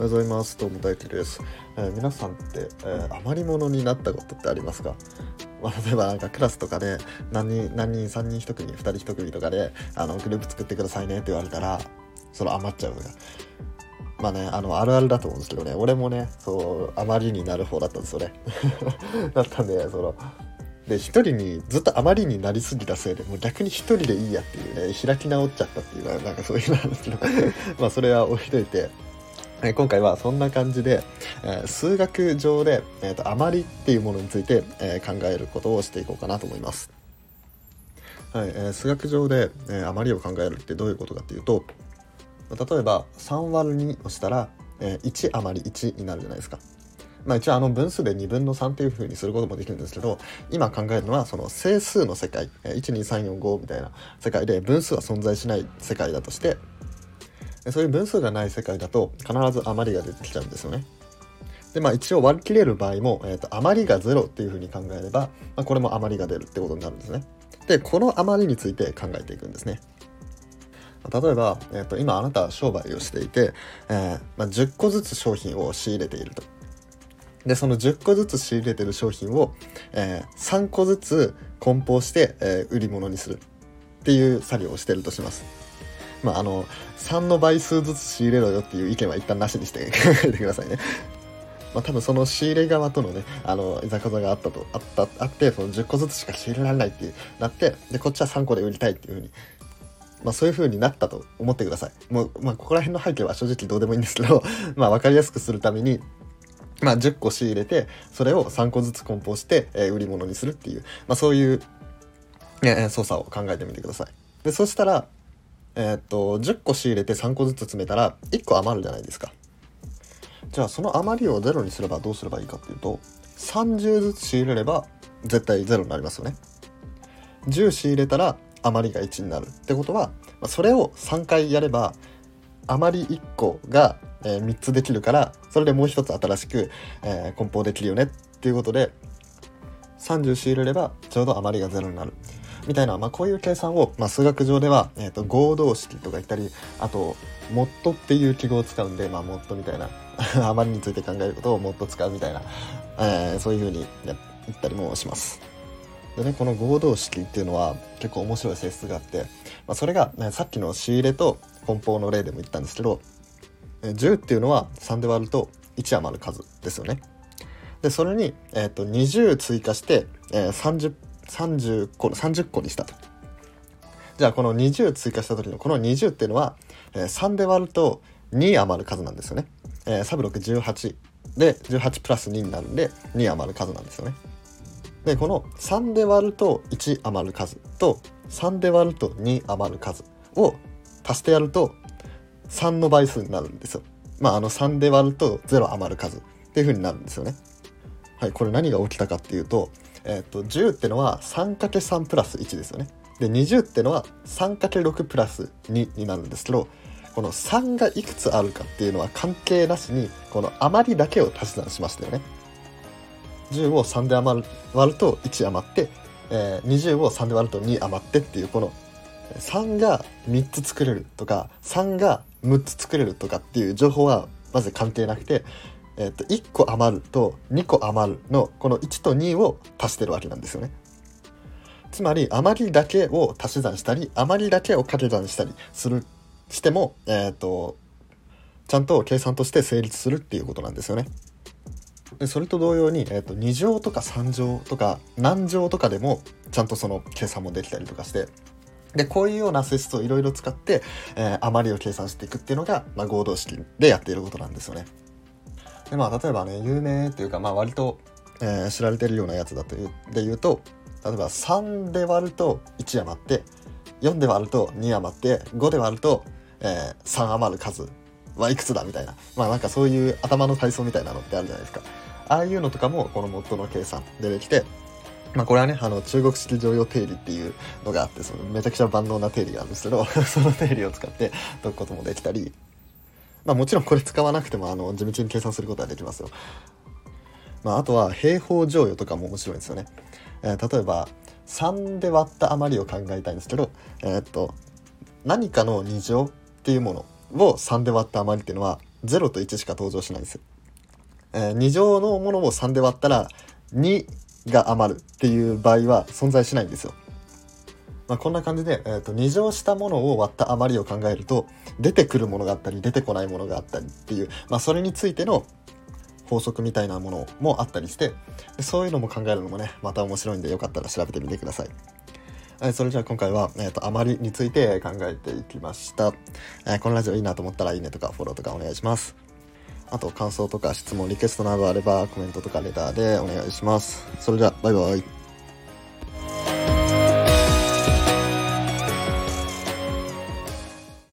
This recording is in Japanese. おはようございます。どうも大輝です。皆さんって、余り物になったことってありますか？例えばなんかクラスとかで何人3人1組2人1組とかでグループ作ってくださいねって言われたらそれ余っちゃうのがまあねあるあるだと思うんですけどね。俺もねそう余りになる方だったんですよねだったんで一人にずっとあまりになりすぎたせいでもう逆に一人でいいやっていうね開き直っちゃったっていうのはなんかそういうのなんですけどまあそれは置いといて、今回はそんな感じで、数学上で、余りっていうものについて、考えることをしていこうかなと思います。はい、数学上で、余りを考えるってどういうことかっていうと例えば3割2をしたら、1余り1になるじゃないですか。まあ、一応分数で2分の3っていう風にすることもできるんですけど今考えるのはその整数の世界 1,2,3,4,5 みたいな世界で分数は存在しない世界だとしてそういう分数がない世界だと必ず余りが出てきちゃうんですよね。でまあ一応割り切れる場合も、余りが0っていう風に考えれば、まあ、これも余りが出るってことになるんですね。でこの余りについて考えていくんですね。例えば、今あなたは商売をしていて、10個ずつ商品を仕入れていると。でその10個ずつ仕入れてる商品を、3個ずつ梱包して、売り物にするっていう作業をしてるとします。まあ3の倍数ずつ仕入れろよっていう意見は一旦なしにして考えてくださいね。まあ多分その仕入れ側とのねいざこざがあってその10個ずつしか仕入れられないってなってでこっちは3個で売りたいっていう風に。まあそういう風になったと思ってください。もうまあここら辺の背景は正直どうでもいいんですけどまあわかりやすくするために。まあ、10個仕入れてそれを3個ずつ梱包して、売り物にするっていう、まあ、そういう、操作を考えてみてください。でそしたら、10個仕入れて3個ずつ詰めたら1個余るじゃないですか。じゃあその余りを0にすればどうすればいいかっていうと30ずつ仕入れれば絶対0になりますよね。10仕入れたら余りが1になるってことは、まあ、それを3回やれば余り1個が3つできるからそれでもう一つ新しく、梱包できるよねっていうことで30仕入れればちょうど余りが0になるみたいな、まあ、こういう計算を、まあ、数学上では、合同式とか言ったりあとモッドっていう記号を使うんで、まあ、モッドみたいな余りについて考えることをモッド使うみたいな、そういう風にやったりもします。でね、この合同式っていうのは結構面白い性質があって、まあ、それが、ね、さっきの仕入れと梱包の例でも言ったんですけど10っていうのは3で割ると1余る数ですよね。でそれに、20追加して、30個にしたと。じゃあこの20追加した時のこの20っていうのは、3で割ると2余る数なんですよね。3×6=18で18プラス2になるんで2余る数なんですよね。でこの3で割ると1余る数と3で割ると2余る数を足してやると3の倍数になるんですよ。まあ3で割ると0余る数っていう風になるんですよね。はい、これ何が起きたかっていうと、10ってのは 3×3 プラス1ですよね。で20ってのは 3×6 プラス2になるんですけどこの3がいくつあるかっていうのは関係なしにこの余りだけを足し算しましたよね。10を3で割ると1余って、20を3で割ると2余ってっていうこの3が3つ作れるとか3が6つ作れるとかっていう情報はまず関係なくて、1個余ると2個余るのこの1と2を足してるわけなんですよね。つまり余りだけを足し算したり余りだけを掛け算したりしても、ちゃんと計算として成立するっていうことなんですよね。でそれと同様に、2乗とか3乗とか何乗とかでもちゃんとその計算もできたりとかしてでこういうような性質をいろいろ使って、余りを計算していくっていうのが、まあ、合同式でやっていることなんですよね。でまあ例えばね有名というか、まあ、割と、知られてるようなやつだと言うと例えば3で割ると1余って4で割ると2余って5で割ると、3余る数はいくつだみたいな、まあ、なんかそういう頭の体操みたいなのってあるじゃないですか。ああいうのとかもこのモッドの計算でできてまあこれはね中国式常用定理っていうのがあってそのめちゃくちゃ万能な定理があるんですけどその定理を使って解くこともできたりまあもちろんこれ使わなくても地道に計算することはできますよ。まああとは平方乗与とかも面白いんですよね。例えば3で割った余りを考えたいんですけど何かの2乗っていうものを3で割った余りっていうのは0と1しか登場しないんですよ。2乗のものを3で割ったら2が余るっていう場合は存在しないんですよ。まあ、こんな感じで、2乗したものを割った余りを考えると出てくるものがあったり出てこないものがあったりっていう、まあ、それについての法則みたいなものもあったりして、そういうのも考えるのもねまた面白いんで、よかったら調べてみてください。それじゃあ今回は、余りについて考えていきました。このラジオいいなと思ったらいいねとかフォローとかお願いします。あと感想とか質問リクエストなどあればコメントとかレターでお願いします。それではバイバイ。